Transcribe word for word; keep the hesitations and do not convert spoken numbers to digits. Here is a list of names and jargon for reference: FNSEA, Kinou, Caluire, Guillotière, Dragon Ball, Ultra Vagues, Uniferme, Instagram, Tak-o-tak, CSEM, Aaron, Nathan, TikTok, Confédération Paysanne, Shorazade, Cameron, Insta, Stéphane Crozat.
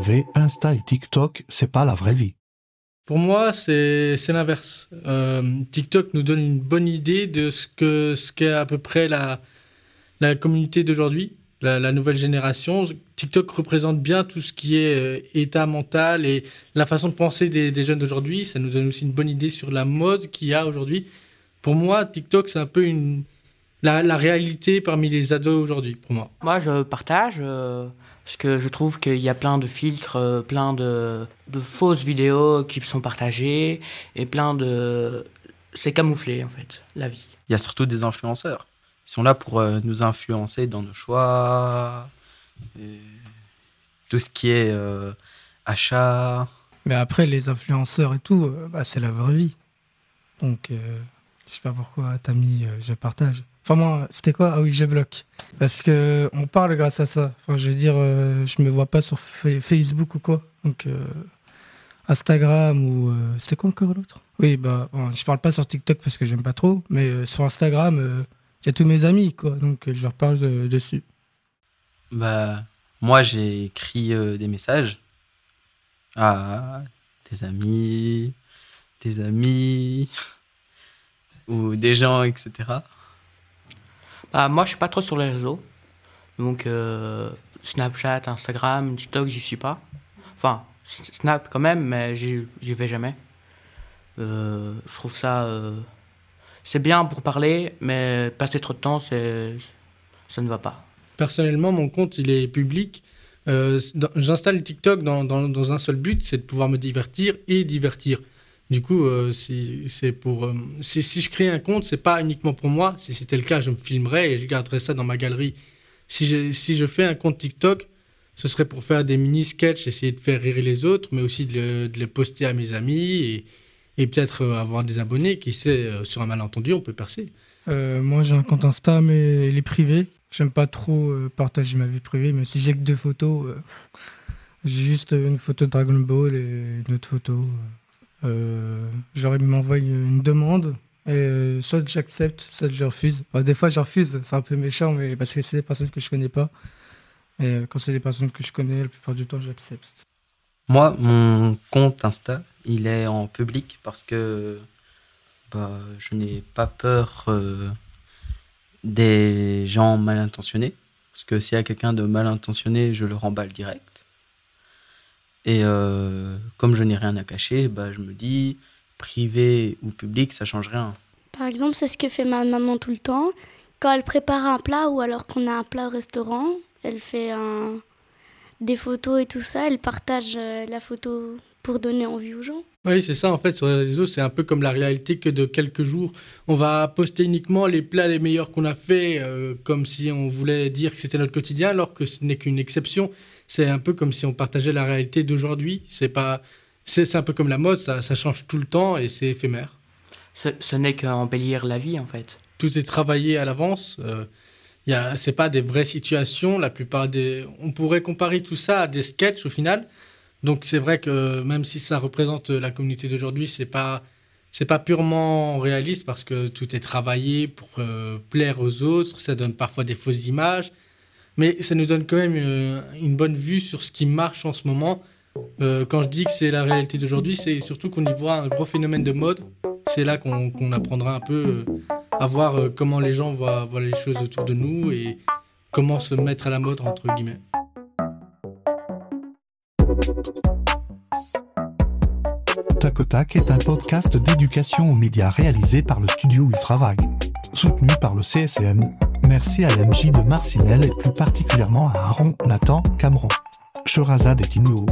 enlever Insta et TikTok, c'est pas la vraie vie. Pour moi, c'est, c'est l'inverse. Euh, TikTok nous donne une bonne idée de ce, que, ce qu'est à peu près la, la communauté d'aujourd'hui, la, la nouvelle génération. TikTok représente bien tout ce qui est euh, état mental et la façon de penser des, des jeunes d'aujourd'hui. Ça nous donne aussi une bonne idée sur la mode qu'il y a aujourd'hui. Pour moi, TikTok, c'est un peu une, la, la réalité parmi les ados aujourd'hui, pour moi. Moi, je partage... Euh... Parce que je trouve qu'il y a plein de filtres, plein de, de fausses vidéos qui sont partagées et plein de... C'est camouflé, en fait, la vie. Il y a surtout des influenceurs. Ils sont là pour nous influencer dans nos choix, et tout ce qui est euh, achat. Mais après, les influenceurs et tout, bah, c'est la vraie vie. Donc, euh, je sais pas pourquoi t'as mis euh, « je partage ». Enfin, moi, c'était quoi ? Ah oui, je bloque. Parce qu'on parle grâce à ça. Enfin, je veux dire, euh, je me vois pas sur f- Facebook ou quoi. Donc, euh, Instagram ou... Euh, c'était quoi encore l'autre ? Oui, bah, bon, je parle pas sur TikTok parce que j'aime pas trop. Mais euh, sur Instagram, il euh, y a tous mes amis, quoi. Donc, euh, je leur parle de- dessus. Bah, moi, j'ai écrit euh, des messages à des amis, des amis, ou des gens, et cetera Bah, moi, je suis pas trop sur les réseaux. Donc, euh, Snapchat, Instagram, TikTok, j'y suis pas. Enfin, Snap quand même, mais j'y, j'y vais jamais. Euh, je trouve ça... Euh, c'est bien pour parler, mais passer trop de temps, c'est, ça ne va pas. Personnellement, mon compte, il est public. Euh, dans, j'installe TikTok dans, dans, dans un seul but, c'est de pouvoir me divertir et divertir. Du coup, euh, si, c'est pour, euh, si, si je crée un compte, c'est pas uniquement pour moi. Si c'était le cas, je me filmerais et je garderais ça dans ma galerie. Si je, si je fais un compte TikTok, ce serait pour faire des mini-sketchs, essayer de faire rire les autres, mais aussi de, le, de les poster à mes amis et, et peut-être avoir des abonnés. Qui sait, euh, sur un malentendu, on peut percer. Euh, moi, j'ai un compte Insta, mais il est privé. J'aime pas trop euh, partager ma vie privée, mais si j'ai que deux photos, euh, j'ai juste une photo de Dragon Ball et une autre photo... Euh. Euh, genre ils m'envoient une demande et euh, soit j'accepte, soit je refuse. Enfin, des fois je refuse, c'est un peu méchant, mais parce que c'est des personnes que je connais pas, et euh, quand c'est des personnes que je connais, la plupart du temps j'accepte. Moi, mon compte Insta, il est en public parce que bah, je n'ai pas peur euh, des gens mal intentionnés, parce que s'il y a quelqu'un de mal intentionné, je le remballe direct. Et euh, comme je n'ai rien à cacher, bah, je me dis, privé ou public, ça ne change rien. Par exemple, c'est ce que fait ma maman tout le temps. Quand elle prépare un plat ou alors qu'on a un plat au restaurant, elle fait un... des photos et tout ça. Elle partage la photo pour donner envie aux gens. Oui, c'est ça. En fait, sur les réseaux, c'est un peu comme la réalité que de quelques jours. On va poster uniquement les plats les meilleurs qu'on a faits, euh, comme si on voulait dire que c'était notre quotidien, alors que ce n'est qu'une exception. C'est un peu comme si on partageait la réalité d'aujourd'hui. C'est, pas... c'est, c'est un peu comme la mode, ça, ça change tout le temps et c'est éphémère. Ce, ce n'est qu'embellir la vie, en fait. Tout est travaillé à l'avance. Euh, y a, c'est pas des vraies situations. La plupart des... On pourrait comparer tout ça à des sketchs, au final. Donc, c'est vrai que même si ça représente la communauté d'aujourd'hui, c'est pas, c'est pas purement réaliste parce que tout est travaillé pour euh, plaire aux autres. Ça donne parfois des fausses images. Mais ça nous donne quand même une bonne vue sur ce qui marche en ce moment. Euh, quand je dis que c'est la réalité d'aujourd'hui, c'est surtout qu'on y voit un gros phénomène de mode. C'est là qu'on, qu'on apprendra un peu à voir comment les gens voient, voient les choses autour de nous et comment se mettre à la mode, entre guillemets. Tak-o-tak est un podcast d'éducation aux médias réalisé par le studio Ultra Vagues, soutenu par le C S E M. Merci à l'M J de Marcinelle et plus particulièrement à Aaron, Nathan, Cameron, Shorazade et Kinou.